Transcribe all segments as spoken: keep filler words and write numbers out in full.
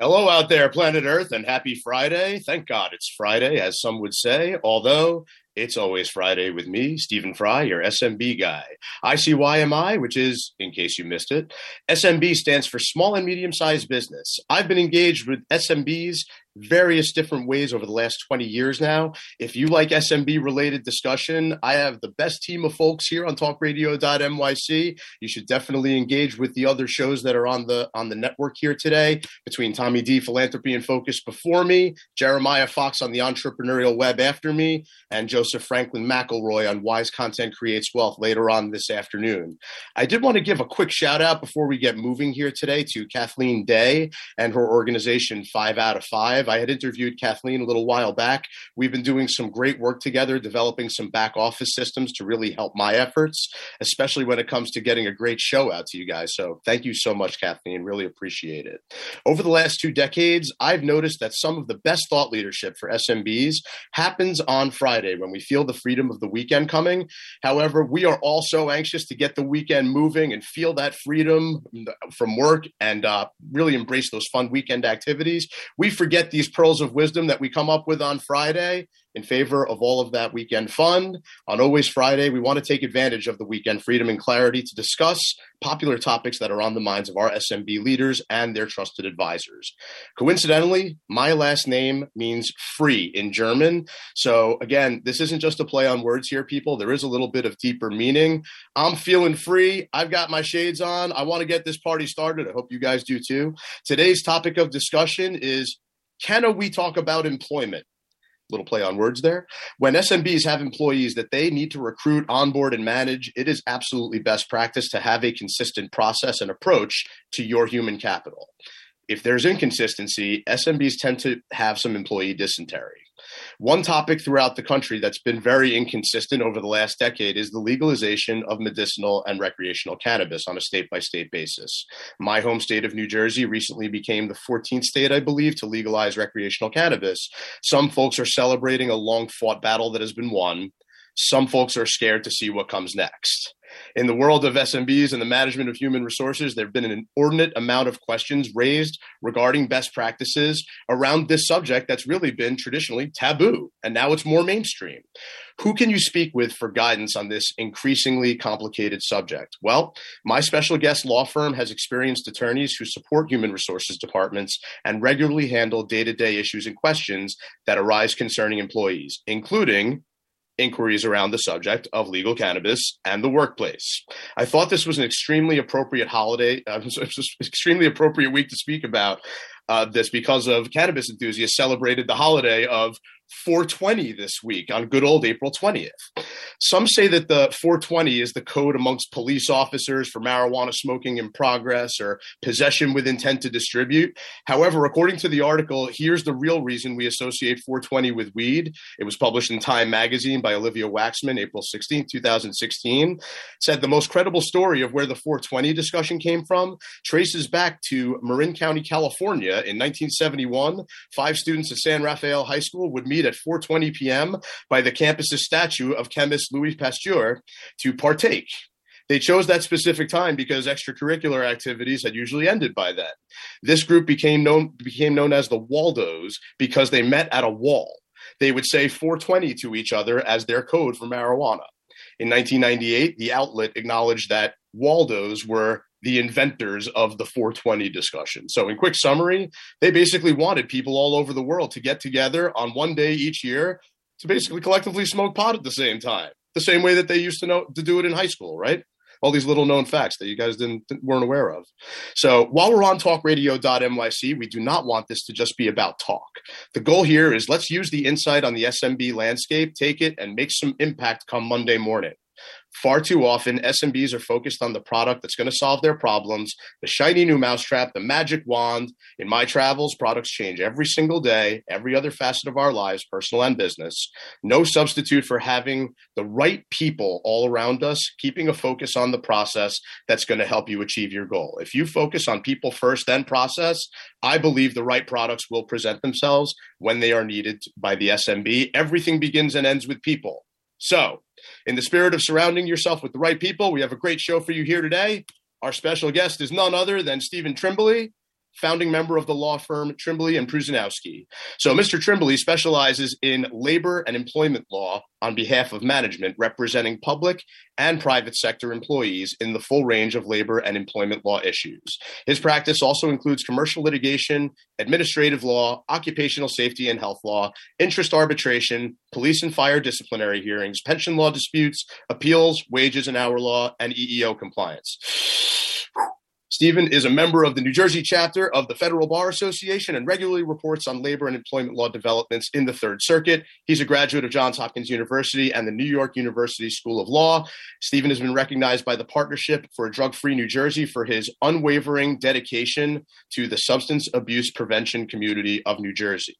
Hello out there, planet Earth, and happy Friday. Thank God it's Friday, as some would say, although it's always Friday with me, Stephen Fry, your S M B guy. I C Y M I, which is, in case you missed it, S M B stands for small and medium-sized business. I've been engaged with S M Bs various different ways over the last twenty years now. If you like S M B-related discussion, I have the best team of folks here on talk radio dot N Y C. You should definitely engage with the other shows that are on the on the network here today, between Tommy D, Philanthropy and Focus before me, Jeremiah Fox on the Entrepreneurial Web after me, and Joseph Franklin McElroy on Wise Content Creates Wealth later on this afternoon. I did want to give a quick shout out before we get moving here today to Kathleen Day and her organization Five Out of Five. I had interviewed Kathleen a little while back. We've been doing some great work together, developing some back office systems to really help my efforts, especially when it comes to getting a great show out to you guys. So thank you so much, Kathleen. Really appreciate it. Over the last two decades, I've noticed that some of the best thought leadership for S M Bs happens on Friday when we feel the freedom of the weekend coming. However, we are all so anxious to get the weekend moving and feel that freedom from work and uh, really embrace those fun weekend activities. We forget the These pearls of wisdom that we come up with on Friday in favor of all of that weekend fun. On Always Friday, we want to take advantage of the weekend freedom and clarity to discuss popular topics that are on the minds of our S M B leaders and their trusted advisors. Coincidentally, my last name means free in German. So again, this isn't just a play on words here, people. There is a little bit of deeper meaning. I'm feeling free. I've got my shades on. I want to get this party started. I hope you guys do too. Today's topic of discussion is: can we talk about employment? Little play on words there. When S M Bs have employees that they need to recruit, onboard, and manage, it is absolutely best practice to have a consistent process and approach to your human capital. If there's inconsistency, S M Bs tend to have some employee dysentery. One topic throughout the country that's been very inconsistent over the last decade is the legalization of medicinal and recreational cannabis on a state-by-state basis. My home state of New Jersey recently became the fourteenth state, I believe, to legalize recreational cannabis. Some folks are celebrating a long-fought battle that has been won. Some folks are scared to see what comes next. In the world of S M Bs and the management of human resources, there have been an inordinate amount of questions raised regarding best practices around this subject that's really been traditionally taboo, and now it's more mainstream. Who can you speak with for guidance on this increasingly complicated subject? Well, my special guest law firm has experienced attorneys who support human resources departments and regularly handle day-to-day issues and questions that arise concerning employees, including inquiries around the subject of legal cannabis and the workplace. I thought this was an extremely appropriate holiday, uh, extremely appropriate week to speak about uh, this because of cannabis enthusiasts celebrated the holiday of four twenty this week on good old April twentieth. Some say that the four twenty is the code amongst police officers for marijuana smoking in progress or possession with intent to distribute. However, according to the article, here's the real reason we associate four twenty with weed. It was published in Time Magazine by Olivia Waxman, April sixteenth, twenty sixteen. It said the most credible story of where the four twenty discussion came from traces back to Marin County, California. In nineteen seventy-one, five students at San Rafael High School would meet at four twenty p.m. by the campus's statue of chemist Louis Pasteur to partake. They chose that specific time because extracurricular activities had usually ended by then. This group became known became known as the Waldos because they met at a wall. They would say four twenty to each other as their code for marijuana. In nineteen ninety-eight, the outlet acknowledged that Waldos were the inventors of the four twenty discussion. So in quick summary, they basically wanted people all over the world to get together on one day each year to basically collectively smoke pot at the same time, the same way that they used to know to do it in high school, right? All these little known facts that you guys didn't weren't aware of. So while we're on talk radio dot N Y C, we do not want this to just be about talk. The goal here is let's use the insight on the S M B landscape, take it and make some impact come Monday morning. Far too often, S M Bs are focused on the product that's going to solve their problems, the shiny new mousetrap, the magic wand. In my travels, products change every single day, every other facet of our lives, personal and business. No substitute for having the right people all around us, keeping a focus on the process that's going to help you achieve your goal. If you focus on people first, then process, I believe the right products will present themselves when they are needed by the S M B. Everything begins and ends with people. So, in the spirit of surrounding yourself with the right people, we have a great show for you here today. Our special guest is none other than Stephen Trimboli, founding member of the law firm Trimboli and Prusinowski. So Mister Trimboli specializes in labor and employment law on behalf of management, representing public and private sector employees in the full range of labor and employment law issues. His practice also includes commercial litigation, administrative law, occupational safety and health law, interest arbitration, police and fire disciplinary hearings, pension law disputes, appeals, wages and hour law, and E E O compliance. Stephen is a member of the New Jersey chapter of the Federal Bar Association and regularly reports on labor and employment law developments in the Third Circuit. He's a graduate of Johns Hopkins University and the New York University School of Law. Stephen has been recognized by the Partnership for a Drug-Free New Jersey for his unwavering dedication to the substance abuse prevention community of New Jersey.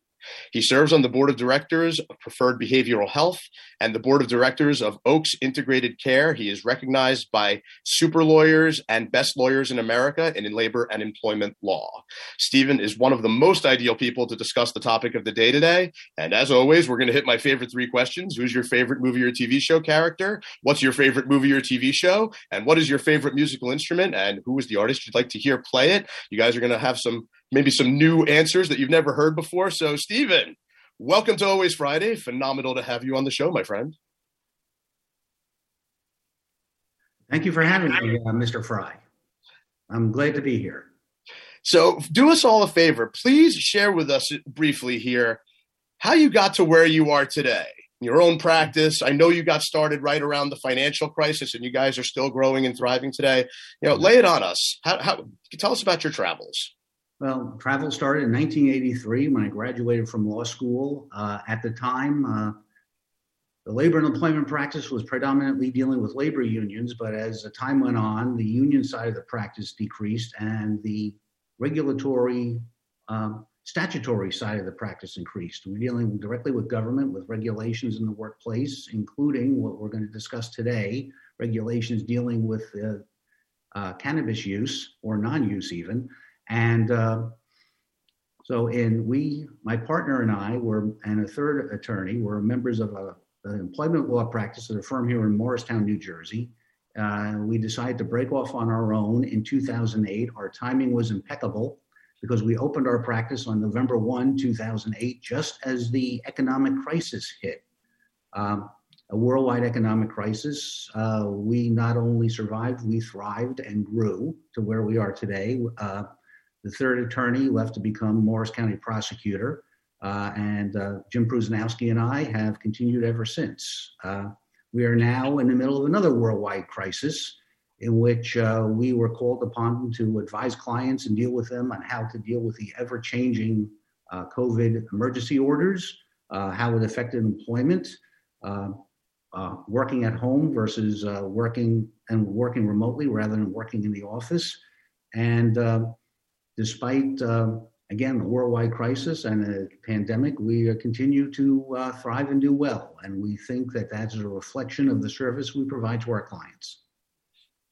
He serves on the board of directors of Preferred Behavioral Health and the board of directors of Oaks Integrated Care. He is recognized by super lawyers and best lawyers in America and in labor and employment law. Stephen is one of the most ideal people to discuss the topic of the day today. And as always, we're going to hit my favorite three questions. Who's your favorite movie or T V show character? What's your favorite movie or T V show? And what is your favorite musical instrument? And who is the artist you'd like to hear play it? You guys are going to have some maybe some new answers that you've never heard before. So, Stephen, welcome to Always Friday. Phenomenal to have you on the show, my friend. Thank you for having me, uh, Mister Fry. I'm glad to be here. So do us all a favor. Please share with us briefly here how you got to where you are today. Your own practice. I know you got started right around the financial crisis, and you guys are still growing and thriving today. You know, lay it on us. How, how, tell us about your travels. Well, travel started in nineteen eighty-three when I graduated from law school. Uh, at the time, uh, the labor and employment practice was predominantly dealing with labor unions, but as the time went on, the union side of the practice decreased and the regulatory, um, statutory side of the practice increased. We're dealing directly with government, with regulations in the workplace, including what we're going to discuss today, regulations dealing with uh, uh, cannabis use or non-use even. And uh, so in we, my partner and I were, and a third attorney, were members of a, an employment law practice at a firm here in Morristown, New Jersey. Uh, we decided to break off on our own in two thousand eight. Our timing was impeccable because we opened our practice on November first, two thousand eight, just as the economic crisis hit. Um, a worldwide economic crisis. Uh, we not only survived, we thrived and grew to where we are today. Uh, The third attorney left to become Morris County prosecutor, uh, and uh, Jim Prusinowski and I have continued ever since. Uh, we are now in the middle of another worldwide crisis in which uh, we were called upon to advise clients and deal with them on how to deal with the ever-changing uh, COVID emergency orders, uh, how it affected employment, uh, uh, working at home versus uh, working and working remotely rather than working in the office, and uh, Despite, uh, again, the worldwide crisis and the pandemic, we continue to uh, thrive and do well. And we think that that's a reflection of the service we provide to our clients.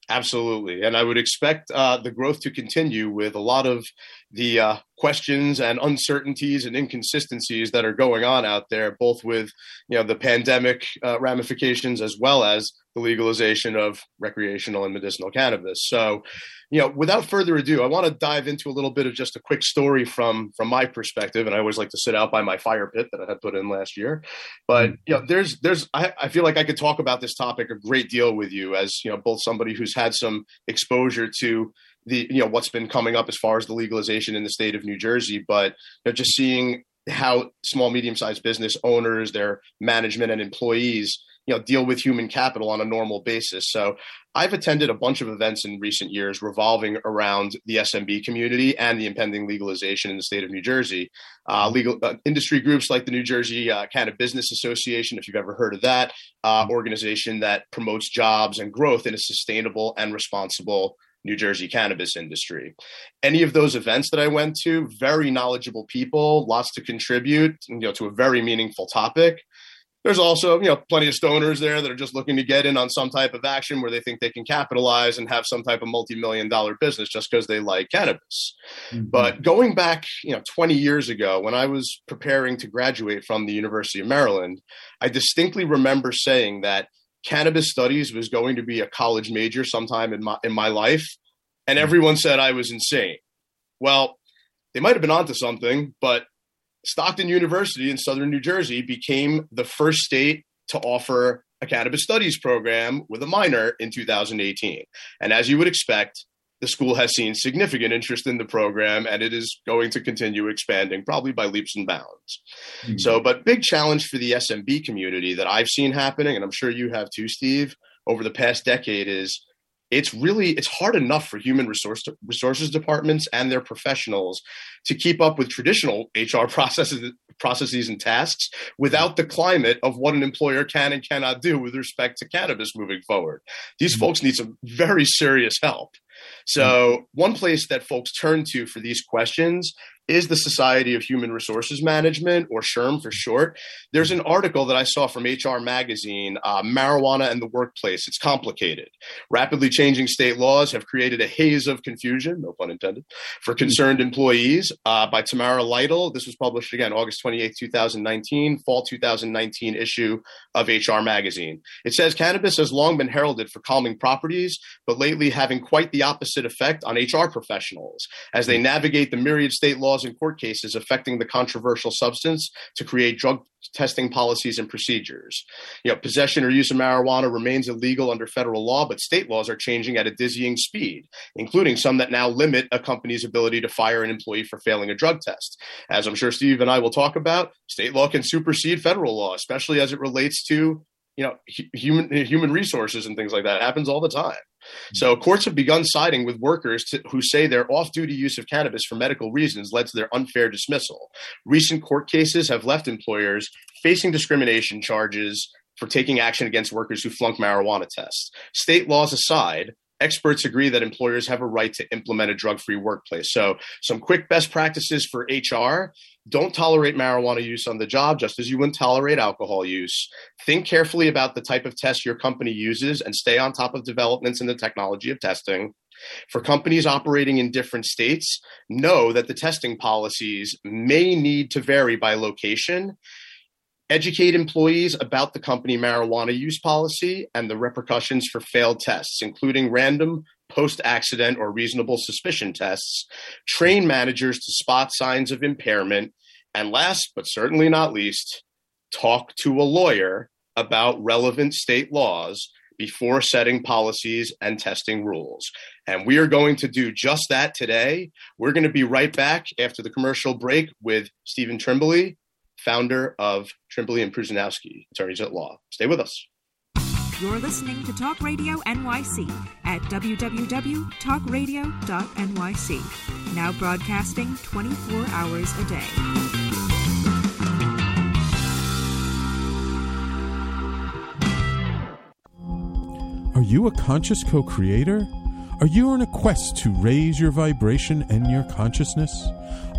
Absolutely. And I would expect uh, the growth to continue with a lot of the uh, questions and uncertainties and inconsistencies that are going on out there, both with, you know, the pandemic uh, ramifications as well as the legalization of recreational and medicinal cannabis. So, you know, without further ado, I want to dive into a little bit of just a quick story from from my perspective. And I always like to sit out by my fire pit that I had put in last year. But, you know, there's there's I, I feel like I could talk about this topic a great deal with you as, you know, both somebody who's had some exposure to the, you know, what's been coming up as far as the legalization in the state of New Jersey, but you know, just seeing how small, medium-sized business owners, their management and employees, you know, deal with human capital on a normal basis. So I've attended a bunch of events in recent years revolving around the S M B community and the impending legalization in the state of New Jersey. Uh, legal uh, industry groups like the New Jersey uh, Cannabis Business Association, if you've ever heard of that, uh, organization that promotes jobs and growth in a sustainable and responsible New Jersey cannabis industry. Any of those events that I went to, very knowledgeable people, lots to contribute, you know, to a very meaningful topic. There's also, you know, plenty of stoners there that are just looking to get in on some type of action where they think they can capitalize and have some type of multi-million dollar business just because they like cannabis. Mm-hmm. But going back, you know, twenty years ago, when I was preparing to graduate from the University of Maryland, I distinctly remember saying that cannabis studies was going to be a college major sometime in my in my life, and everyone said I was insane. Well, they might have been onto something, but Stockton University in southern New Jersey became the first state to offer a cannabis studies program with a minor in two thousand eighteen. And as you would expect, the school has seen significant interest in the program, and it is going to continue expanding probably by leaps and bounds. Mm-hmm. So, but big challenge for the S M B community that I've seen happening, and I'm sure you have too, Steve, over the past decade is it's really, it's hard enough for human resource resources departments and their professionals to keep up with traditional H R processes, processes and tasks without the climate of what an employer can and cannot do with respect to cannabis moving forward. These mm-hmm. folks need some very serious help. So one place that folks turn to for these questions is the Society of Human Resources Management, or S H R M for short. There's an article that I saw from H R Magazine, uh, Marijuana and the Workplace, It's Complicated. Rapidly changing state laws have created a haze of confusion, no pun intended, for concerned employees uh, by Tamara Lytle. This was published again, August twenty-eighth, twenty nineteen, fall two thousand nineteen issue of H R Magazine. It says cannabis has long been heralded for calming properties, but lately having quite the opposite effect on H R professionals as they navigate the myriad state laws and court cases affecting the controversial substance to create drug testing policies and procedures. You know, possession or use of marijuana remains illegal under federal law, but state laws are changing at a dizzying speed, including some that now limit a company's ability to fire an employee for failing a drug test. As I'm sure Steve and I will talk about, state law can supersede federal law, especially as it relates to, you know, human human resources and things like that. It happens all the time. So courts have begun siding with workers to, who say their off-duty use of cannabis for medical reasons led to their unfair dismissal. Recent court cases have left employers facing discrimination charges for taking action against workers who flunk marijuana tests. State laws aside, experts agree that employers have a right to implement a drug-free workplace. So some quick best practices for H R. Don't tolerate marijuana use on the job, just as you wouldn't tolerate alcohol use. Think carefully about the type of test your company uses and stay on top of developments in the technology of testing. For companies operating in different states, know that the testing policies may need to vary by location. Educate employees about the company marijuana use policy and the repercussions for failed tests, including random post-accident or reasonable suspicion tests. Train managers to spot signs of impairment. And last, but certainly not least, talk to a lawyer about relevant state laws before setting policies and testing rules. And we are going to do just that today. We're going to be right back after the commercial break with Stephen Trimboli, founder of Trimboli and Prusinowski, attorneys at law. Stay with us. You're listening to Talk Radio N Y C at w w w dot talk radio dot n y c. Now broadcasting twenty-four hours a day. Are you a conscious co-creator? Are you on a quest to raise your vibration and your consciousness?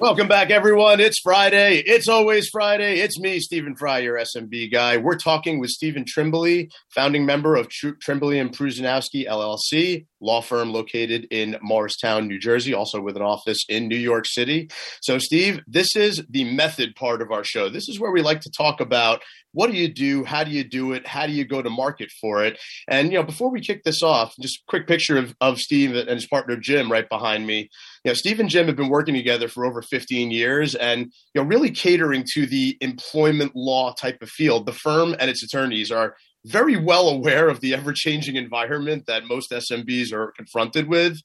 Welcome back, everyone. It's Friday. It's always Friday. It's me, Stephen Fry, your S M B guy. We're talking with Stephen Trimboli, founding member of Tr- Trimboli and Prusinowski, L L C, law firm located in Morristown, New Jersey, also with an office in New York City. So, Steve, this is the method part of our show. This is where we like to talk about what do you do, how do you do it, how do you go to market for it. And, you know, before we kick this off, just a quick picture of, of Steve and his partner, Jim, right behind me. You know, Steve and Jim have been working together for over fifteen years and, you know, really catering to the employment law type of field. The firm and its attorneys are very well aware of the ever-changing environment that most S M Bs are confronted with,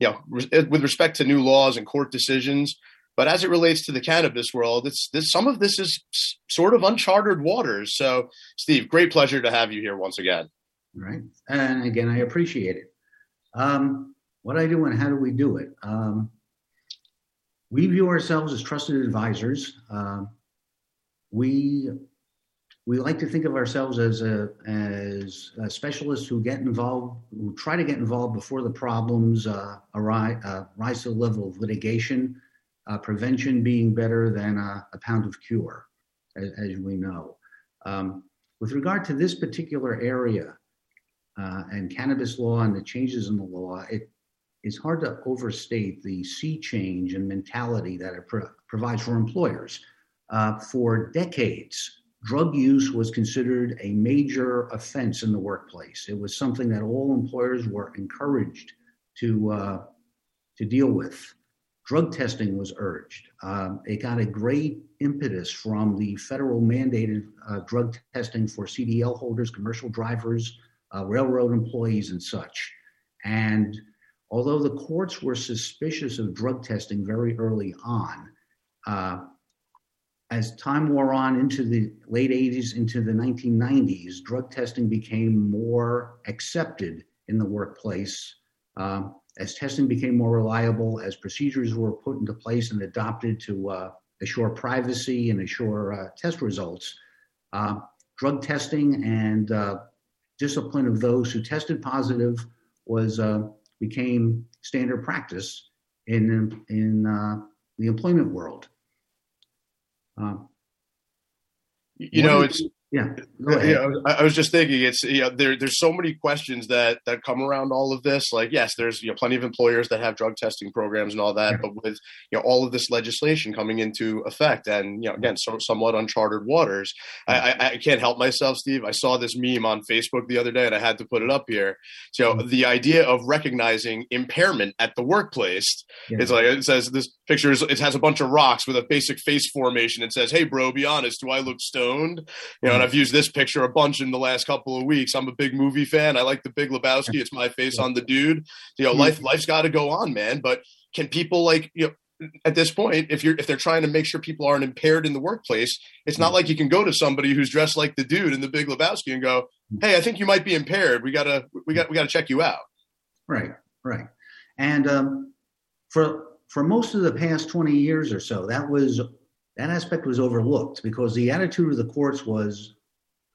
you know, re- with respect to new laws and court decisions. But as it relates to the cannabis world, it's this, some of this is sort of uncharted waters. So, Steve, great pleasure to have you here once again. All right. And again, I appreciate it. Um, what I do and how do we do it? Um, we view ourselves as trusted advisors. Um, we... We like to think of ourselves as a as a specialists who get involved, who try to get involved before the problems uh, arise, uh, rise to the level of litigation, uh, prevention being better than uh, a pound of cure, as, as we know. Um, with regard to this particular area uh, and cannabis law and the changes in the law, it is hard to overstate the sea change in mentality that it pro- provides for employers. Uh, for decades, drug use was considered a major offense in the workplace. It was something that all employers were encouraged to uh, to deal with. Drug testing was urged. Um, it got a great impetus from the federal mandated uh, drug testing for C D L holders, commercial drivers, uh, railroad employees, and such. And although the courts were suspicious of drug testing very early on, uh, as time wore on into the late eighties, into the nineteen nineties, drug testing became more accepted in the workplace. Um, as testing became more reliable, as procedures were put into place and adopted to uh, assure privacy and assure uh, test results, uh, drug testing and uh, discipline of those who tested positive was uh, became standard practice in, in uh, the employment world. Um, you know, it's, yeah, you know, I was just thinking it's, you know, there, there's so many questions that, that come around all of this. Like, yes, there's, you know, plenty of employers that have drug testing programs and all that, yeah. But with, you know, all of this legislation coming into effect and, you know, again, so somewhat uncharted waters, I, I, I can't help myself, Steve. I saw this meme on Facebook the other day and I had to put it up here. So mm-hmm. The idea of recognizing impairment at the workplace, yeah. It's like, it says this picture is, it has a bunch of rocks with a basic face formation. It says, "Hey bro, be honest. Do I look stoned?" You know, and I've used this picture a bunch in the last couple of weeks. I'm a big movie fan. I like The Big Lebowski. It's my face on the dude. You know, life, life's got to go on, man. But can people, like, you know, at this point, if you're if they're trying to make sure people aren't impaired in the workplace, it's not like you can go to somebody who's dressed like the dude in The Big Lebowski and go, "Hey, I think you might be impaired. We gotta we got we gotta check you out." Right, right. And um, for for most of the past twenty years or so, that was. That aspect was overlooked because the attitude of the courts was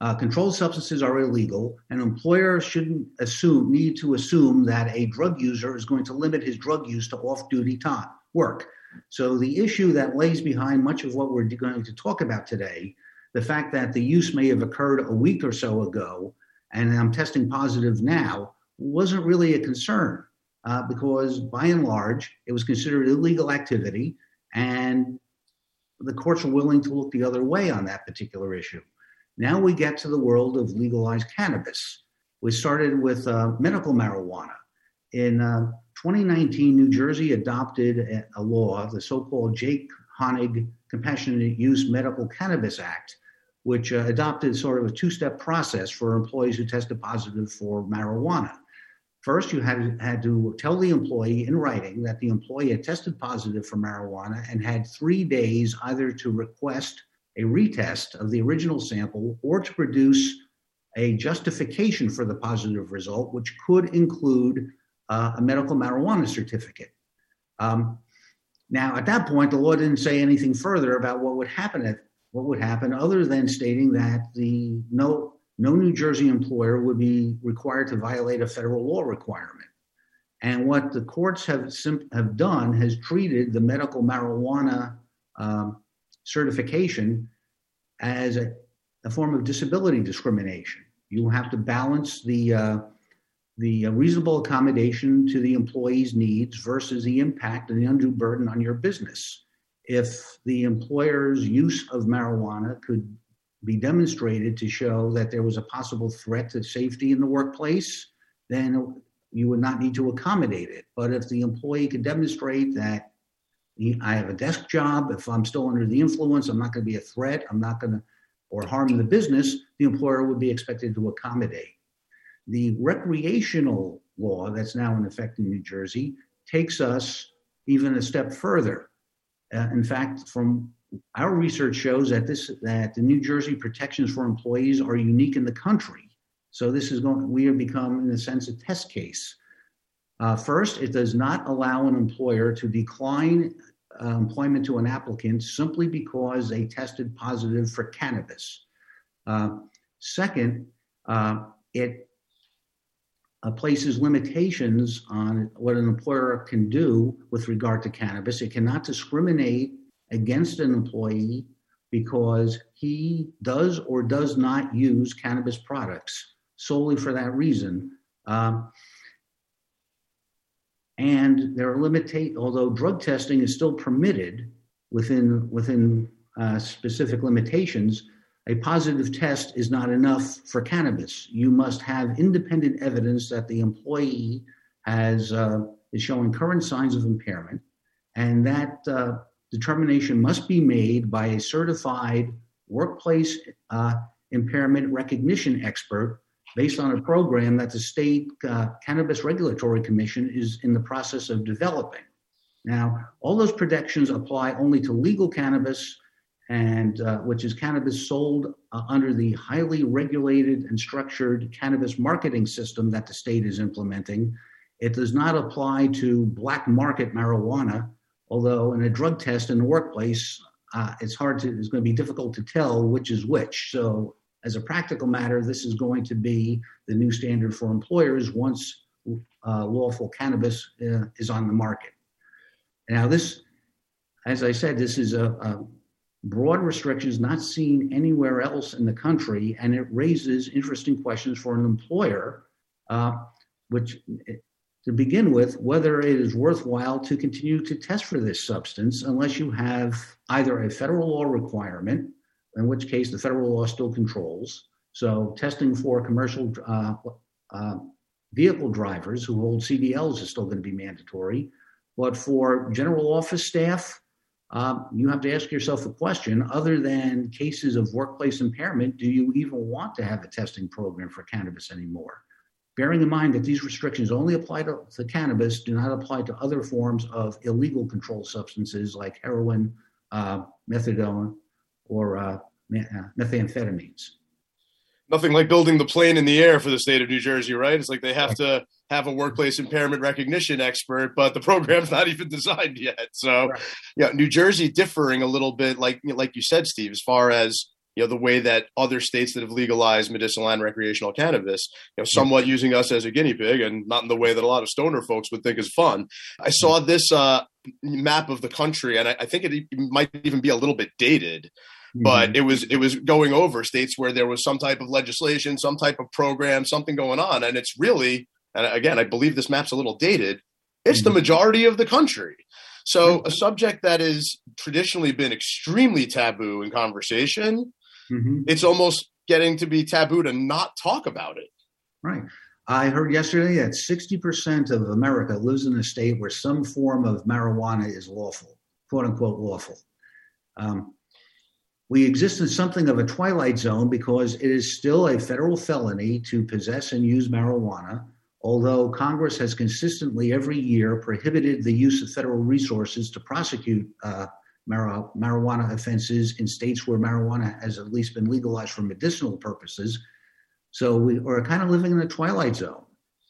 uh, controlled substances are illegal. An employer shouldn't assume, need to assume that a drug user is going to limit his drug use to off-duty time work. So the issue that lays behind much of what we're going to talk about today, the fact that the use may have occurred a week or so ago, and I'm testing positive now, wasn't really a concern uh, because by and large, it was considered illegal activity and the courts are willing to look the other way on that particular issue. Now we get to the world of legalized cannabis, We started with uh, medical marijuana. In uh, twenty nineteen, New Jersey adopted a law, the so-called Jake Honig Compassionate Use Medical Cannabis Act, which uh, adopted sort of a two-step process for employees who tested positive for marijuana. First, you had, had to tell the employee in writing that the employee had tested positive for marijuana and had three days either to request a retest of the original sample or to produce a justification for the positive result, which could include uh, a medical marijuana certificate. Um, now, at that point, the law didn't say anything further about what would happen at, what would happen other than stating that the no... No New Jersey employer would be required to violate a federal law requirement. And what the courts have sim- have done has treated the medical marijuana um, certification as a, a form of disability discrimination. You have to balance the uh, the reasonable accommodation to the employee's needs versus the impact and the undue burden on your business. If the employer's use of marijuana could be demonstrated to show that there was a possible threat to safety in the workplace, then you would not need to accommodate it. But if the employee could demonstrate that I have a desk job, if I'm still under the influence, I'm not going to be a threat, I'm not going to, or harm the business, the employer would be expected to accommodate. The recreational law that's now in effect in New Jersey takes us even a step further. Uh, in fact, from Our research shows that this that the New Jersey protections for employees are unique in the country. So this is going we have become, in a sense, a test case. Uh, first, it does not allow an employer to decline uh, employment to an applicant simply because they tested positive for cannabis. Uh, second, uh, it uh, places limitations on what an employer can do with regard to cannabis. It cannot discriminate against an employee because he does or does not use cannabis products solely for that reason. Um, and there are limitate, although drug testing is still permitted within, within uh, specific limitations, a positive test is not enough for cannabis. You must have independent evidence that the employee has uh, is showing current signs of impairment, and that uh, determination must be made by a certified workplace uh, impairment recognition expert based on a program that the state uh, Cannabis Regulatory Commission is in the process of developing. Now, all those protections apply only to legal cannabis, and uh, which is cannabis sold uh, under the highly regulated and structured cannabis marketing system that the state is implementing. It does not apply to black market marijuana, although in a drug test in the workplace, uh, it's hard to, it's going to be difficult to tell which is which. So as a practical matter, this is going to be the new standard for employers once uh, lawful cannabis uh, is on the market. Now this, as I said, this is a, a broad restrictions not seen anywhere else in the country, and it raises interesting questions for an employer, uh, which it, to begin with, whether it is worthwhile to continue to test for this substance unless you have either a federal law requirement, in which case the federal law still controls. So testing for commercial uh, uh, vehicle drivers who hold C D Ls is still going to be mandatory. But for general office staff, um, you have to ask yourself a question, other than cases of workplace impairment, do you even want to have a testing program for cannabis anymore? Bearing in mind that these restrictions only apply to, to cannabis, do not apply to other forms of illegal controlled substances like heroin, uh, methadone, or uh, methamphetamines. Nothing like building the plane in the air for the state of New Jersey, right? It's like they have to have a workplace impairment recognition expert, but the program's not even designed yet. So, right. Yeah, New Jersey differing a little bit, like like you said, Steve, as far as, you know, the way that other states that have legalized medicinal and recreational cannabis, you know, somewhat using us as a guinea pig, and not in the way that a lot of stoner folks would think is fun. I saw this uh, map of the country, and I, I think it might even be a little bit dated, mm-hmm. but it was it was going over states where there was some type of legislation, some type of program, something going on. And it's really, and again, I believe this map's a little dated, it's mm-hmm. the majority of the country. So a subject that has traditionally been extremely taboo in conversation, mm-hmm. it's almost getting to be taboo to not talk about it. Right. I heard yesterday that sixty percent of America lives in a state where some form of marijuana is lawful, quote unquote lawful. Um, we exist in something of a twilight zone because it is still a federal felony to possess and use marijuana, although Congress has consistently every year prohibited the use of federal resources to prosecute uh, mar- marijuana offenses in states where marijuana has at least been legalized for medicinal purposes. So we are kind of living in the twilight zone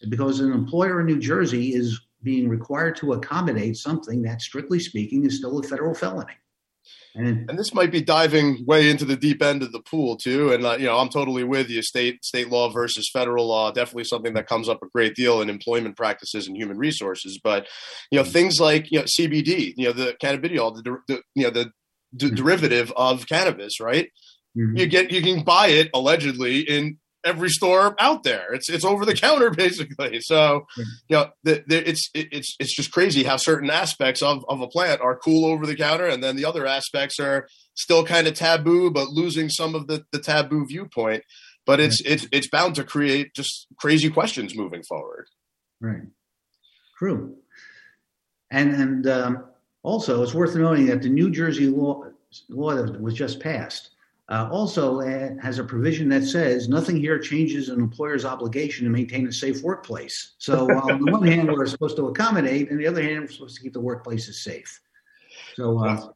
because an employer in New Jersey is being required to accommodate something that, strictly speaking, is still a federal felony. And, and this might be diving way into the deep end of the pool, too. And, uh, you know, I'm totally with you. State state law versus federal law, definitely something that comes up a great deal in employment practices and human resources. But, you know, things like, you know, C B D, you know, the cannabidiol, the, the you know, the d- mm-hmm. derivative of cannabis. Right. Mm-hmm. You get you can buy it allegedly in every store out there. It's it's over the counter, basically. So, you know, the, the, it's it's it's just crazy how certain aspects of, of a plant are cool over the counter, and then the other aspects are still kind of taboo, but losing some of the, the taboo viewpoint. But it's, right. it's it's bound to create just crazy questions moving forward. Right. True. And and um, also, it's worth noting that the New Jersey law law that was just passed Uh, also uh, has a provision that says nothing here changes an employer's obligation to maintain a safe workplace. So while on the one hand, we're supposed to accommodate, and the other hand, we're supposed to keep the workplaces safe. So, uh,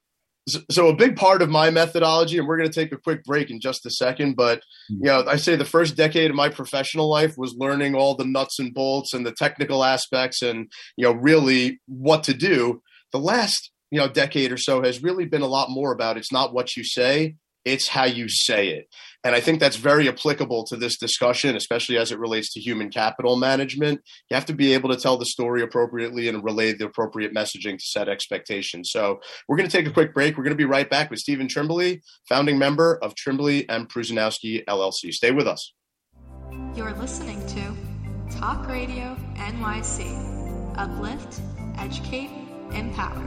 so, so a big part of my methodology, and we're going to take a quick break in just a second, but you know, I say the first decade of my professional life was learning all the nuts and bolts and the technical aspects and, you know, really what to do. The last, you know, decade or so has really been a lot more about it's not what you say, it's how you say it. And I think that's very applicable to this discussion, especially as it relates to human capital management. You have to be able to tell the story appropriately and relay the appropriate messaging to set expectations. So we're going to take a quick break. We're going to be right back with Stephen Trimboli, founding member of Trimboli and Prusinowski, L L C. Stay with us. You're listening to Talk Radio N Y C. Uplift, educate, empower.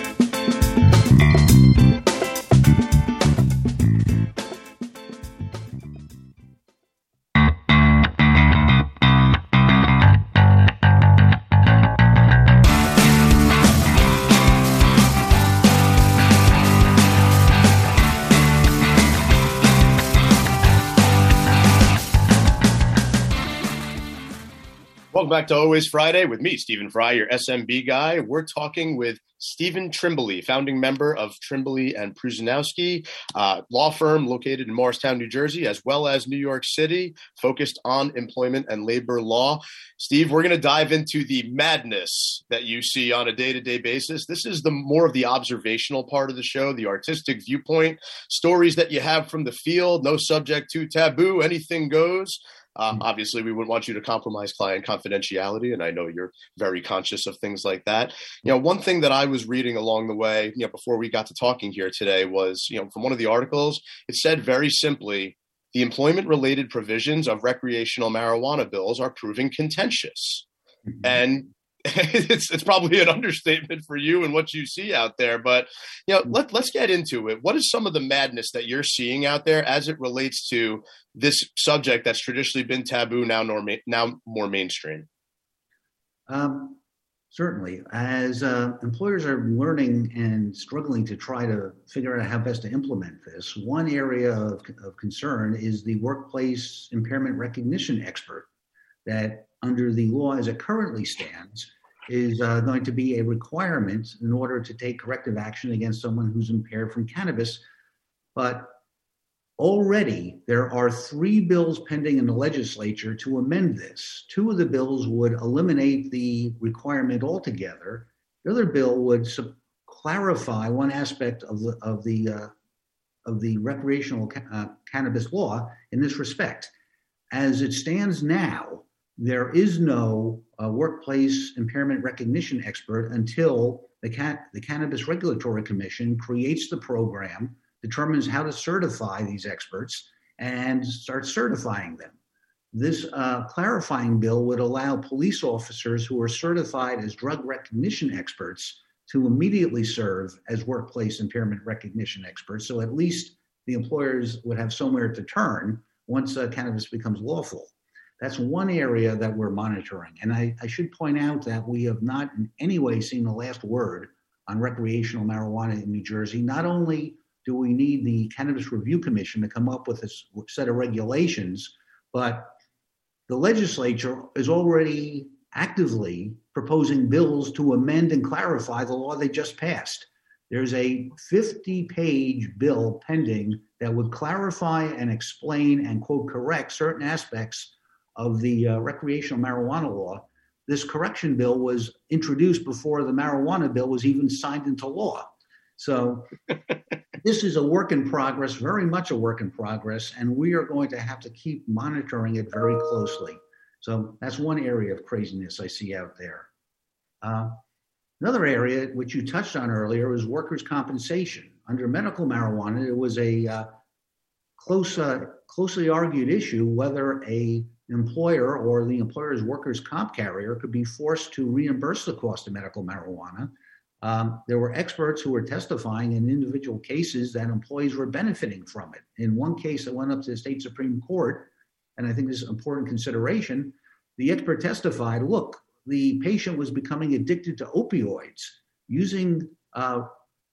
back to Always Friday with me, Stephen Fry, your S M B guy. We're talking with Stephen Trimboli, founding member of Trimboli and Prusinowski, uh, law firm located in Morristown, New Jersey, as well as New York City, focused on employment and labor law. Steve, we're going to dive into the madness that you see on a day-to-day basis. This is the more of the observational part of the show, the artistic viewpoint, stories that you have from the field, no subject too taboo, anything goes. Uh, obviously, we wouldn't want you to compromise client confidentiality, and I know you're very conscious of things like that. You know, one thing that I was reading along the way, you know, before we got to talking here today was, you know, from one of the articles, it said very simply, the employment-related provisions of recreational marijuana bills are proving contentious. Mm-hmm. And it's it's probably an understatement for you and what you see out there, but, you know, let, let's get into it. What is some of the madness that you're seeing out there as it relates to this subject that's traditionally been taboo, now norma- now more mainstream? Um, certainly. As uh, employers are learning and struggling to try to figure out how best to implement this, one area of, of concern is the workplace impairment recognition expert that, under the law as it currently stands, is uh, going to be a requirement in order to take corrective action against someone who's impaired from cannabis. But already there are three bills pending in the legislature to amend this. Two of the bills would eliminate the requirement altogether. The other bill would sub- clarify one aspect of the of the uh, of the recreational ca- uh, cannabis law in this respect. As it stands now, there is no uh, workplace impairment recognition expert until the, Can- the Cannabis Regulatory Commission creates the program, determines how to certify these experts, and starts certifying them. This uh, clarifying bill would allow police officers who are certified as drug recognition experts to immediately serve as workplace impairment recognition experts. So at least the employers would have somewhere to turn once uh, cannabis becomes lawful. That's one area that we're monitoring. And I, I should point out that we have not in any way seen the last word on recreational marijuana in New Jersey. Not only do we need the Cannabis Review Commission to come up with a set of regulations, but the legislature is already actively proposing bills to amend and clarify the law they just passed. There's a fifty-page bill pending that would clarify and explain and, quote, correct certain aspects of the uh, recreational marijuana law. This correction bill was introduced before the marijuana bill was even signed into law. So this is a work in progress, very much a work in progress, and we are going to have to keep monitoring it very closely. So that's one area of craziness I see out there. Uh, another area, which you touched on earlier, is workers' compensation. Under medical marijuana, it was a uh, close, uh, closely argued issue whether a employer or the employer's workers' comp carrier could be forced to reimburse the cost of medical marijuana. Um, there were experts who were testifying in individual cases that employees were benefiting from it. In one case that went up to the state Supreme Court, and I think this is an important consideration, the expert testified, look, the patient was becoming addicted to opioids. Using uh,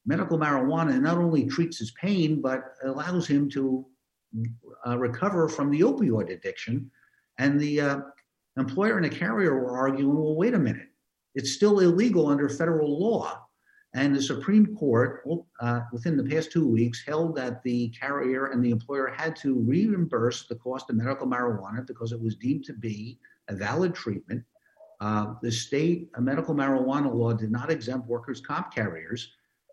medical marijuana not only treats his pain, but allows him to uh, recover from the opioid addiction. And the uh, employer and the carrier were arguing, well, wait a minute, it's still illegal under federal law. And the Supreme Court, uh, within the past two weeks, held that the carrier and the employer had to reimburse the cost of medical marijuana because it was deemed to be a valid treatment. Uh, the state medical marijuana law did not exempt workers' comp carriers.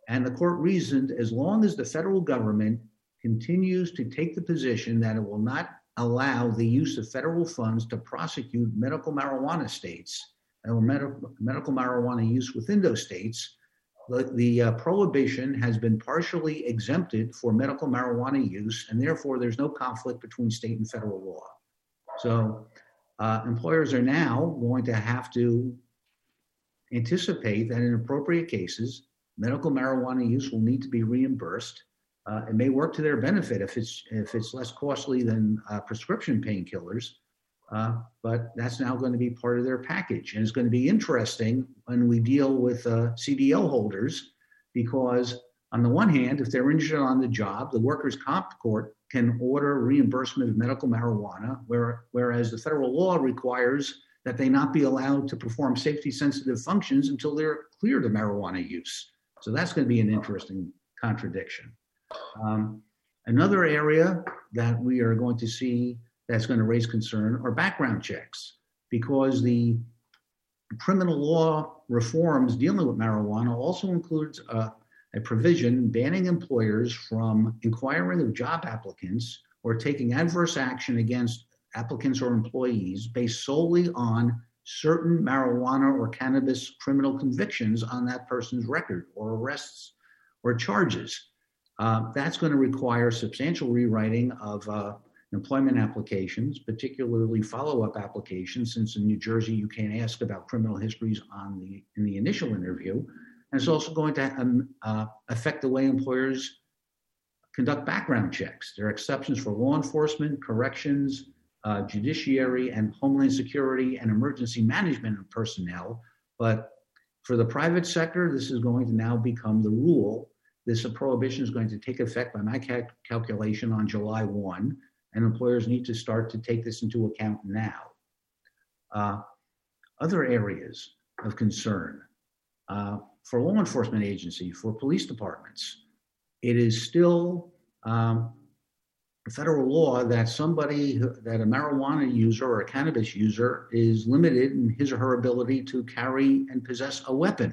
And the court reasoned, as long as the federal government continues to take the position that it will not allow the use of federal funds to prosecute medical marijuana states or medical, medical marijuana use within those states, the, the uh, prohibition has been partially exempted for medical marijuana use, and therefore there's no conflict between state and federal law. So uh, employers are now going to have to anticipate that in appropriate cases, medical marijuana use will need to be reimbursed. Uh, it may work to their benefit if it's if it's less costly than uh, prescription painkillers, uh, but that's now going to be part of their package. And it's going to be interesting when we deal with uh, C D L holders, because on the one hand, if they're injured on the job, the workers' comp court can order reimbursement of medical marijuana, where, whereas the federal law requires that they not be allowed to perform safety-sensitive functions until they're cleared of marijuana use. So that's going to be an interesting contradiction. Um, another area that we are going to see that's going to raise concern are background checks, because the criminal law reforms dealing with marijuana also includes a, a provision banning employers from inquiring of job applicants or taking adverse action against applicants or employees based solely on certain marijuana or cannabis criminal convictions on that person's record or arrests or charges. Uh, that's going to require substantial rewriting of uh, employment applications, particularly follow-up applications, since in New Jersey you can't ask about criminal histories on the in the initial interview. And it's also going to um, uh, affect the way employers conduct background checks. There are exceptions for law enforcement, corrections, Uh, judiciary and homeland security and emergency management of personnel. But for the private sector, this is going to now become the rule. This prohibition is going to take effect by my cal- calculation on July first, and employers need to start to take this into account now. Uh, other areas of concern uh, for law enforcement agencies, for police departments, it is still um, federal law that somebody, that a marijuana user or a cannabis user is limited in his or her ability to carry and possess a weapon.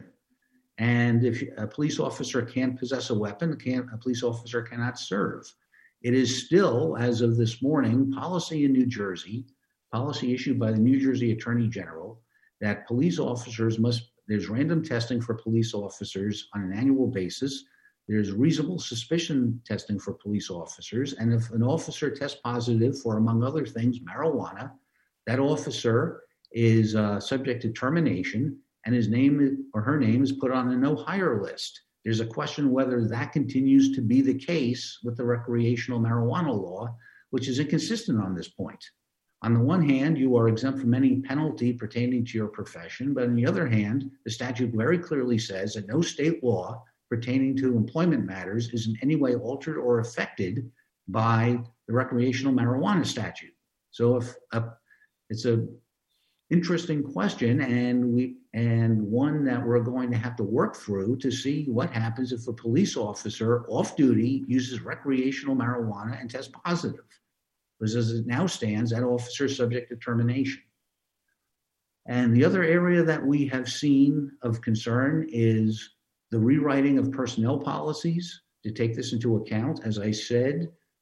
And if a police officer can't possess a weapon, can't, a police officer cannot serve. It is still, as of this morning, policy in New Jersey, policy issued by the New Jersey Attorney General, that police officers must, there's random testing for police officers on an annual basis. There's reasonable suspicion testing for police officers. And if an officer tests positive for, among other things, marijuana, that officer is uh, subject to termination, and his name or her name is put on a no-hire list. There's a question whether that continues to be the case with the recreational marijuana law, which is inconsistent on this point. On the one hand, you are exempt from any penalty pertaining to your profession, but on the other hand, the statute very clearly says that no state law pertaining to employment matters is in any way altered or affected by the recreational marijuana statute. So if a, it's an interesting question, and we and one that we're going to have to work through to see what happens if a police officer off duty uses recreational marijuana and tests positive. Because as it now stands, that officer is subject to termination. And the other area that we have seen of concern is the rewriting of personnel policies to take this into account. As I said,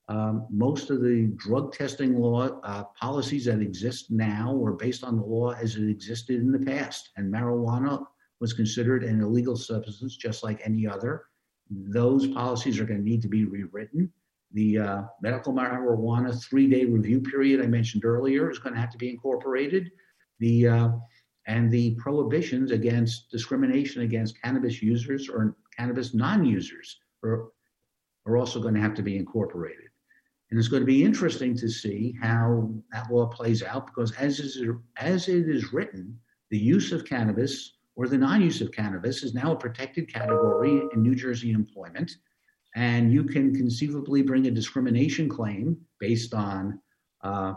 um, most of the drug testing law uh, policies that exist now are based on the law as it existed in the past. And marijuana was considered an illegal substance just like any other. Those policies are going to need to be rewritten. The uh, medical marijuana three-day review period I mentioned earlier is going to have to be incorporated. The uh, And the prohibitions against discrimination against cannabis users or cannabis non-users are, are also going to have to be incorporated. And it's going to be interesting to see how that law plays out, because as is, as it is written, the use of cannabis or the non-use of cannabis is now a protected category in New Jersey employment. And you can conceivably bring a discrimination claim based on uh,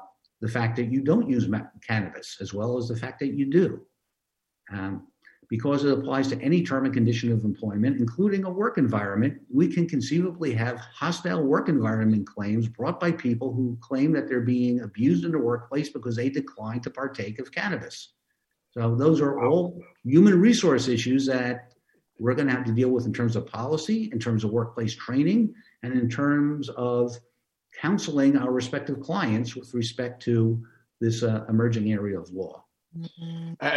the fact that you don't use ma- cannabis, as well as the fact that you do, um, because it applies to any term and condition of employment, including a work environment. We can conceivably have hostile work environment claims brought by people who claim that they're being abused in the workplace because they decline to partake of cannabis. So those are all human resource issues that we're going to have to deal with in terms of policy, in terms of workplace training, and in terms of counseling our respective clients with respect to this uh, emerging area of law.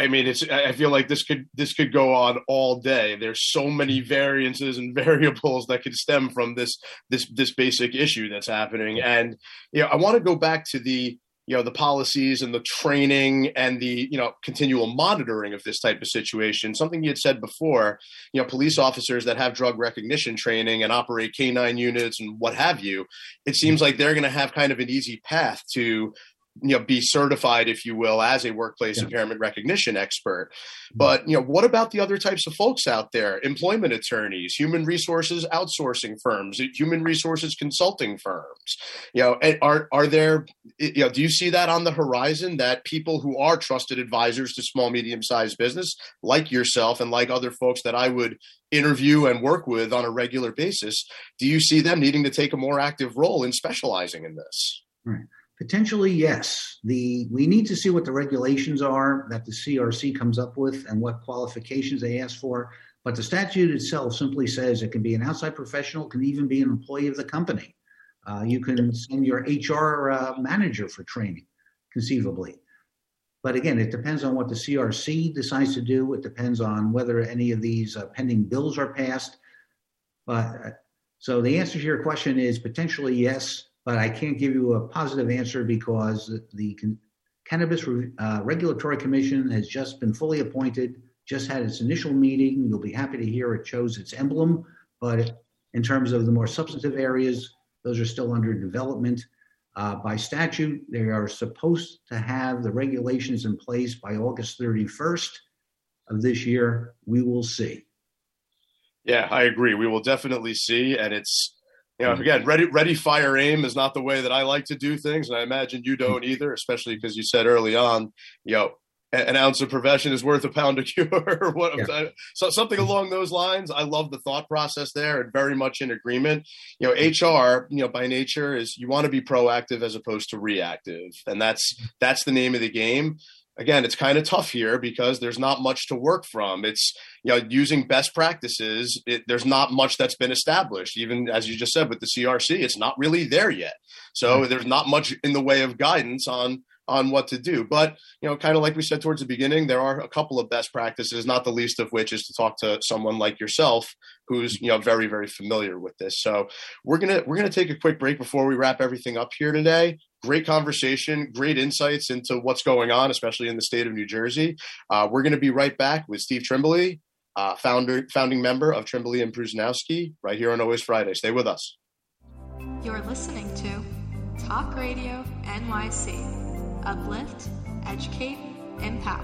I mean, it's, I feel like this could, this could go on all day. There's so many variances and variables that could stem from this, this, this basic issue that's happening. And, you know, I want to go back to the, you know, the policies and the training and the, you know, continual monitoring of this type of situation. Something you had said before, you know, police officers that have drug recognition training and operate canine units and what have you, it seems like they're going to have kind of an easy path to you know, be certified, if you will, as a workplace yeah. impairment recognition expert. But, you know, what about the other types of folks out there? Employment attorneys, human resources outsourcing firms, human resources consulting firms. You know, are are there, you know, do you see that on the horizon, that people who are trusted advisors to small, medium-sized business, like yourself and like other folks that I would interview and work with on a regular basis, do you see them needing to take a more active role in specializing in this? Right. Potentially, yes. The we need to see what the regulations are that the C R C comes up with and what qualifications they ask for. But the statute itself simply says it can be an outside professional, can even be an employee of the company. Uh, you can send your H R uh, manager for training, conceivably. But again, it depends on what the C R C decides to do. It depends on whether any of these uh, pending bills are passed. But uh, so the answer to your question is potentially yes. But I can't give you a positive answer because the Can- Cannabis Re- uh, Regulatory Commission has just been fully appointed, just had its initial meeting. You'll be happy to hear it chose its emblem. But in terms of the more substantive areas, those are still under development. Uh, by statute, they are supposed to have the regulations in place by August thirty-first of this year. We will see. Yeah, I agree. We will definitely see. And it's, you know, again, ready, ready, fire, aim is not the way that I like to do things. And I imagine you don't either, especially because you said early on, you know, an ounce of prevention is worth a pound of cure. Or what, yeah. So something along those lines. I love the thought process there and very much in agreement. You know, H R, you know, by nature is you want to be proactive as opposed to reactive. And that's that's the name of the game. Again, it's kind of tough here because there's not much to work from. It's, you know, using best practices. It, there's not much that's been established. Even as you just said with the C R C, it's not really there yet. So there's not much in the way of guidance on on what to do. But, you know, kind of like we said towards the beginning, there are a couple of best practices, not the least of which is to talk to someone like yourself, who's, you know, very, very familiar with this. So we're going to we're going to take a quick break before we wrap everything up here today. Great conversation, great insights into what's going on, especially in the state of New Jersey. Uh, we're going to be right back with Steve Trimboli, uh, founder, founding member of Trimboli and Prusnowski, right here on Always Friday. Stay with us. You're listening to Talk Radio N Y C. Uplift, educate, empower.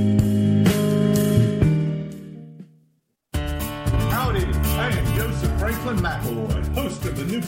Howdy, I am Joseph Franklin McElroy, host of the new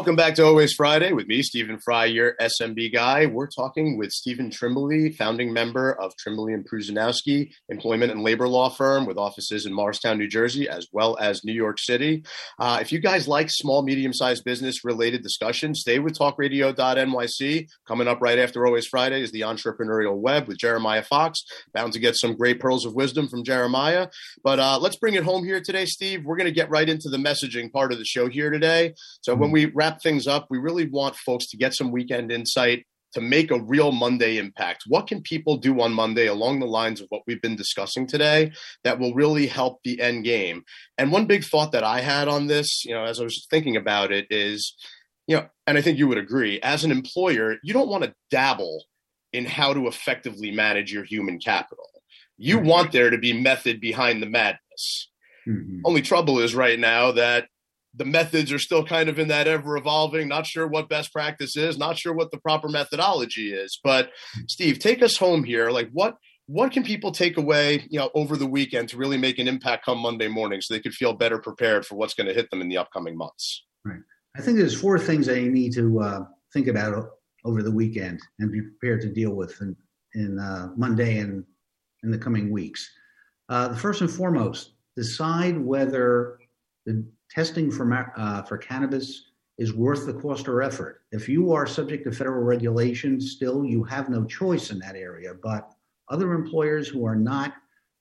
Welcome back to Always Friday with me, Stephen Fry, your S M B guy. We're talking with Stephen Trimboli, founding member of Trimboli and Pruzanowski, employment and labor law firm with offices in Morristown, New Jersey, as well as New York City. Uh, if you guys like small, medium-sized business-related discussion, stay with talk radio dot N Y C. Coming up right after Always Friday is the Entrepreneurial Web with Jeremiah Fox. Bound to get some great pearls of wisdom from Jeremiah. But uh, let's bring it home here today, Steve. We're going to get right into the messaging part of the show here today. So mm-hmm. when we wrap things up, we really want folks to get some weekend insight to make a real Monday impact. What can people do on Monday along the lines of what we've been discussing today that will really help the end game? And one big thought that I had on this, you know, as I was thinking about it is, you know, and I think you would agree, as an employer, you don't want to dabble in how to effectively manage your human capital. You mm-hmm. want there to be method behind the madness. Mm-hmm. Only trouble is right now that the methods are still kind of in that ever evolving, not sure what best practice is, not sure what the proper methodology is. But Steve, take us home here. Like what, what can people take away, you know, over the weekend to really make an impact come Monday morning so they could feel better prepared for what's going to hit them in the upcoming months? Right. I think there's four things that you need to uh, think about over the weekend and be prepared to deal with in, in uh, Monday and in the coming weeks. Uh, the first and foremost, decide whether the testing for uh, for cannabis is worth the cost or effort. If you are subject to federal regulations, still you have no choice in that area, but other employers who are not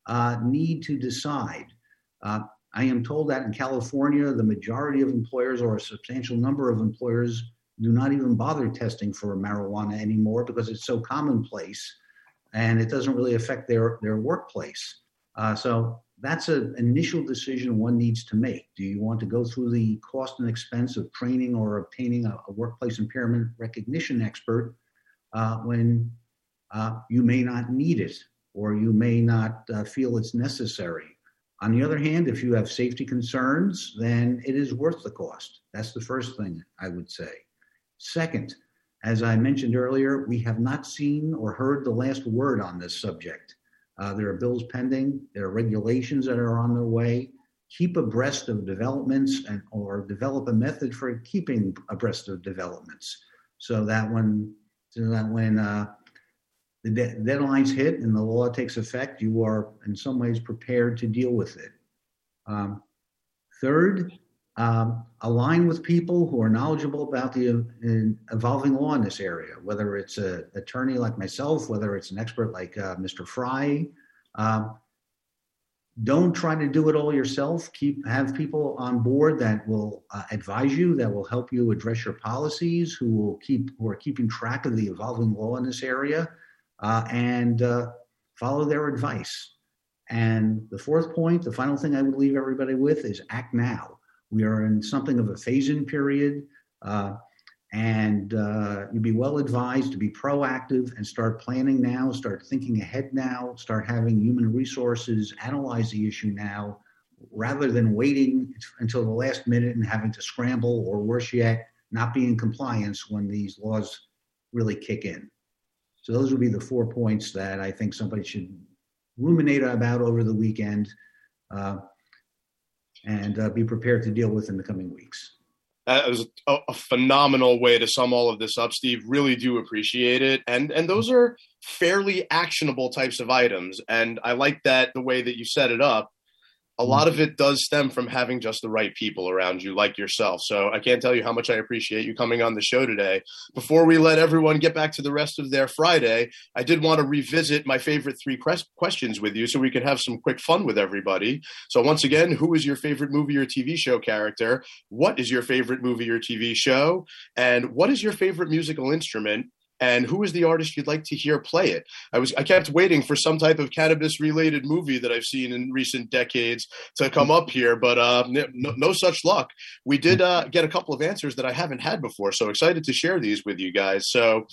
uh, need to decide. Uh, I am told that in California, the majority of employers or a substantial number of employers do not even bother testing for marijuana anymore because it's so commonplace and it doesn't really affect their, their workplace. Uh, so that's an initial decision one needs to make. Do you want to go through the cost and expense of training or obtaining a, a workplace impairment recognition expert uh, when uh, you may not need it or you may not uh, feel it's necessary? On the other hand, if you have safety concerns, then it is worth the cost. That's the first thing I would say. Second, as I mentioned earlier, we have not seen or heard the last word on this subject. Uh, there are bills pending, there are regulations that are on their way. Keep abreast of developments and or develop a method for keeping abreast of developments so that when, so that when uh, the de- deadlines hit and the law takes effect, you are in some ways prepared to deal with it. Um, third, um, align with people who are knowledgeable about the uh, evolving law in this area, whether it's an attorney like myself, whether it's an expert like uh, Mister Fry. Um, don't try to do it all yourself. Keep have people on board that will uh, advise you, that will help you address your policies, who will keep who are keeping track of the evolving law in this area, uh, and uh, follow their advice. And the fourth point, the final thing I would leave everybody with is act now. We are in something of a phase-in period, uh, and uh, you'd be well advised to be proactive and start planning now, start thinking ahead now, start having human resources analyze the issue now, rather than waiting until the last minute and having to scramble, or worse yet, not be in compliance when these laws really kick in. So those would be the four points that I think somebody should ruminate about over the weekend. Uh, and uh, be prepared to deal with in the coming weeks. That was a, a phenomenal way to sum all of this up, Steve. Really do appreciate it. And and those are fairly actionable types of items. And I like that the way that you set it up. A lot of it does stem from having just the right people around you like yourself. So I can't tell you how much I appreciate you coming on the show today. Before we let everyone get back to the rest of their Friday, I did want to revisit my favorite three questions with you so we could have some quick fun with everybody. So once again, who is your favorite movie or T V show character? What is your favorite movie or T V show? And what is your favorite musical instrument? And who is the artist you'd like to hear play it? I was I kept waiting for some type of cannabis-related movie that I've seen in recent decades to come up here, but uh, no, no such luck. We did uh, get a couple of answers that I haven't had before, so excited to share these with you guys. So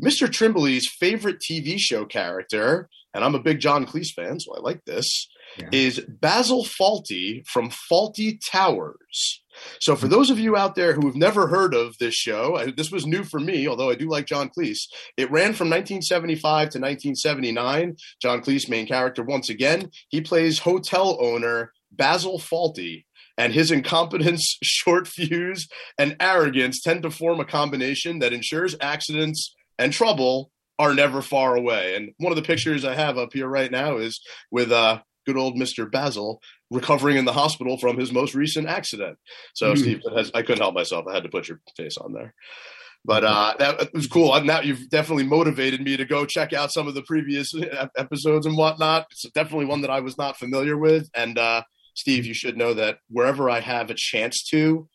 Mister Trimboli's favorite T V show character, and I'm a big John Cleese fan, so I like this, yeah. is Basil Fawlty from Fawlty Towers. So for those of you out there who have never heard of this show, I, this was new for me, although I do like John Cleese. It ran from nineteen seventy-five to nineteen seventy-nine. John Cleese, main character once again, he plays hotel owner Basil Fawlty and his incompetence, short fuse, and arrogance tend to form a combination that ensures accidents and trouble are never far away. And one of the pictures I have up here right now is with uh, good old Mister Basil recovering in the hospital from his most recent accident. So, mm. Steve, has, I couldn't help myself. I had to put your face on there. But uh, that was cool. I'm now, you've definitely motivated me to go check out some of the previous episodes and whatnot. It's definitely one that I was not familiar with. And uh, Steve, you should know that wherever I have a chance to,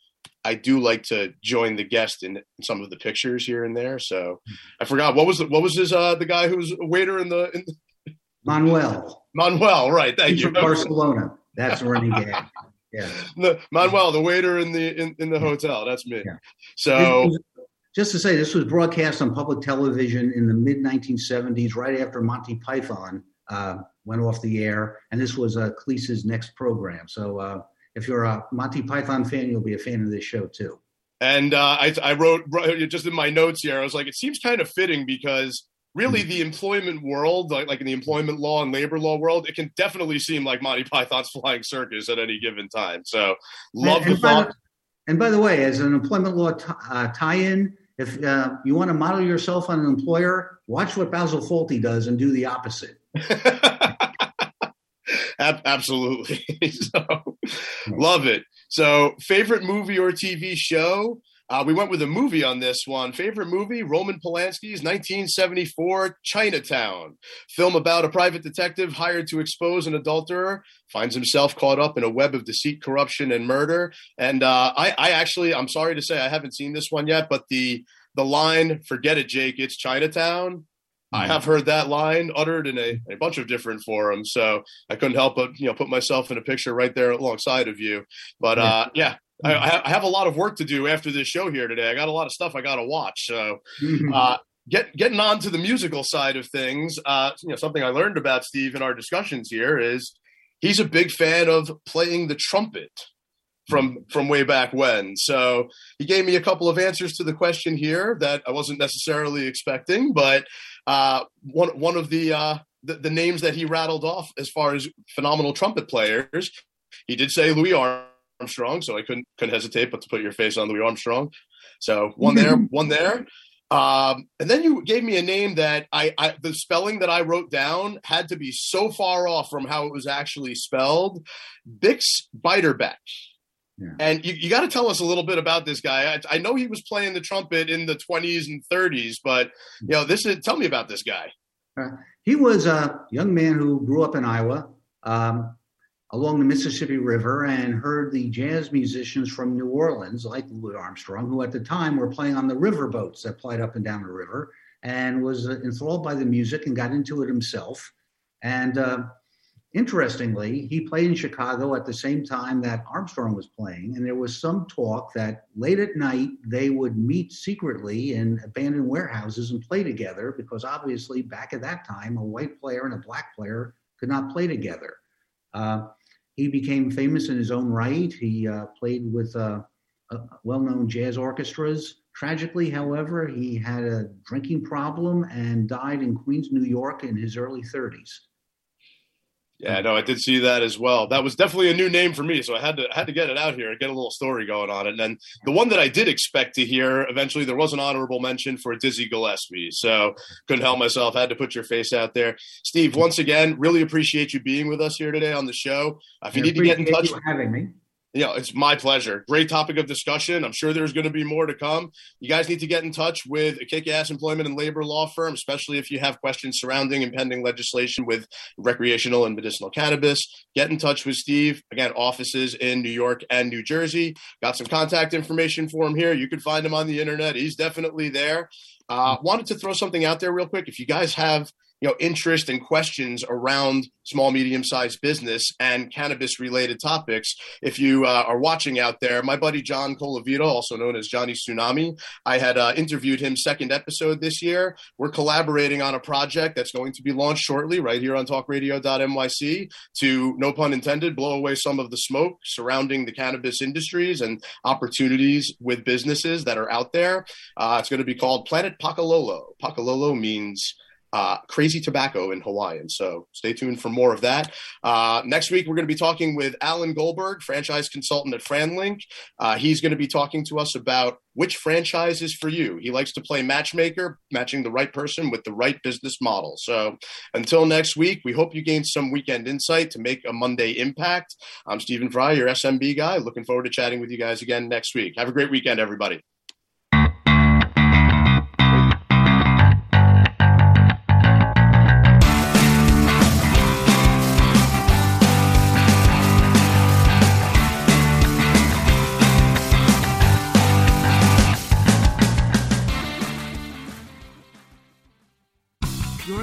I do like to join the guest in some of the pictures here and there. So I forgot what was the, what was his uh, the guy who was a waiter in the, in the... Manuel. Manuel, right? Thank He's you. From no, Barcelona. That's where he did. Yeah. No, Manuel, the waiter in the in, in the hotel. That's me. Yeah. So. Just to say, this was broadcast on public television in the mid nineteen seventies, right after Monty Python uh, went off the air, and this was uh, Cleese's next program. So uh, if you're a Monty Python fan, you'll be a fan of this show, too. And uh, I, I wrote just in my notes here, I was like, it seems kind of fitting because really the employment world, like, like in the employment law and labor law world, it can definitely seem like Monty Python's Flying Circus at any given time. So love and, the thought. And by the way, as an employment law t- uh, tie-in, if uh, you want to model yourself on an employer, watch what Basil Fawlty does and do the opposite. Absolutely. So, love it. So, favorite movie or T V show? Uh, we went with a movie on this one. Favorite movie, Roman Polanski's nineteen seventy-four Chinatown. Film about a private detective hired to expose an adulterer, finds himself caught up in a web of deceit, corruption, and murder. And uh, I, I actually, I'm sorry to say, I haven't seen this one yet, but the the line, forget it, Jake, it's Chinatown. I have heard that line uttered in a, a bunch of different forums. So I couldn't help but, you know, put myself in a picture right there alongside of you. But uh, yeah. I, I have a lot of work to do after this show here today. I got a lot of stuff I got to watch. So uh, get, getting on to the musical side of things, uh, you know, something I learned about Steve in our discussions here is he's a big fan of playing the trumpet from from way back when. So he gave me a couple of answers to the question here that I wasn't necessarily expecting, but uh, one, one of the, uh, the, the names that he rattled off as far as phenomenal trumpet players, he did say Louis Armstrong. Armstrong, so I couldn't couldn't hesitate but to put your face on Louis Armstrong. So one there, one there, um, and then you gave me a name that I, I the spelling that I wrote down had to be so far off from how it was actually spelled, Bix Beiderbecke. Yeah. And you, you got to tell us a little bit about this guy. I, I know he was playing the trumpet in the twenties and thirties, but you know this is tell me about this guy. Uh, he was a young man who grew up in Iowa. Um, along the Mississippi River and heard the jazz musicians from New Orleans, like Louis Armstrong, who at the time were playing on the river boats that plied up and down the river, and was enthralled by the music and got into it himself. And uh, interestingly, he played in Chicago at the same time that Armstrong was playing, and there was some talk that late at night they would meet secretly in abandoned warehouses and play together, because obviously back at that time, a white player and a black player could not play together. Uh, He became famous in his own right. He uh, played with uh, uh, well-known jazz orchestras. Tragically, however, he had a drinking problem and died in Queens, New York in his early thirties. Yeah, no, I did see that as well. That was definitely a new name for me, so I had to I had to get it out here and get a little story going on. And then the one that I did expect to hear, eventually there was an honorable mention for Dizzy Gillespie, so couldn't help myself. I had to put your face out there. Steve, once again, really appreciate you being with us here today on the show. If you I need to get in touch with having me. You know, it's my pleasure. Great topic of discussion. I'm sure there's going to be more to come. You guys need to get in touch with a kick-ass employment and labor law firm, especially if you have questions surrounding impending legislation with recreational and medicinal cannabis. Get in touch with Steve. Again, offices in New York and New Jersey. Got some contact information for him here. You can find him on the internet. He's definitely there. Uh, wanted to throw something out there real quick. If you guys have you know, interest and questions around small, medium-sized business and cannabis-related topics. If you uh, are watching out there, my buddy John Colavito, also known as Johnny Tsunami, I had uh, interviewed him second episode this year. We're collaborating on a project that's going to be launched shortly right here on talk radio dot N Y C to, no pun intended, blow away some of the smoke surrounding the cannabis industries and opportunities with businesses that are out there. Uh, it's going to be called Planet Pacololo. Pacololo means uh, crazy tobacco in Hawaiian. So stay tuned for more of that. Uh, next week, we're going to be talking with Alan Goldberg, franchise consultant at FranLink. Uh, he's going to be talking to us about which franchise is for you. He likes to play matchmaker, matching the right person with the right business model. So until next week, we hope you gained some weekend insight to make a Monday impact. I'm Stephen Fry, your S M B guy. Looking forward to chatting with you guys again next week. Have a great weekend, everybody.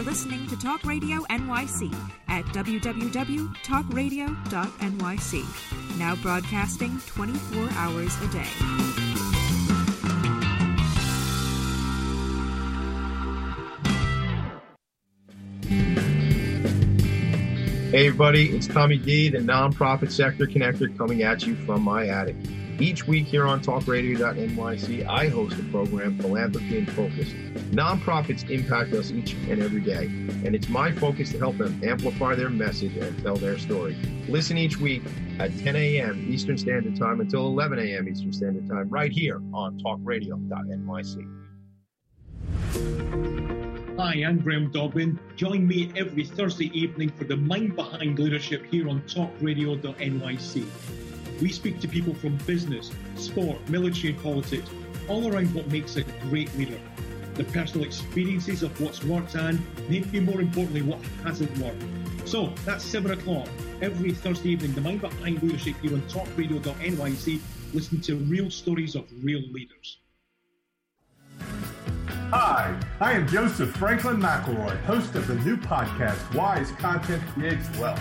Listening to Talk Radio N Y C at w w w dot talk radio dot n y c. Now broadcasting twenty-four hours a day. Hey everybody, it's Tommy D, the Nonprofit Sector Connector, coming at you from my attic. Each week here on talk radio dot n y c, I host a program, Philanthropy in Focus. Nonprofits impact us each and every day, and it's my focus to help them amplify their message and tell their story. Listen each week at ten a.m. Eastern Standard Time until eleven a.m. Eastern Standard Time, right here on talk radio dot n y c. Hi, I'm Graham Dobbin. Join me every Thursday evening for The Mind Behind Leadership here on talk radio dot n y c. We speak to people from business, sport, military and politics, all around what makes a great leader, the personal experiences of what's worked and, maybe more importantly, what hasn't worked. So, that's seven o'clock every Thursday evening, The Mind Behind Leadership here on talk radio dot n y c, listening to real stories of real leaders. Hi, I am Joseph Franklin McElroy, host of the new podcast, Wise Content Creates Wealth.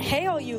Hey all you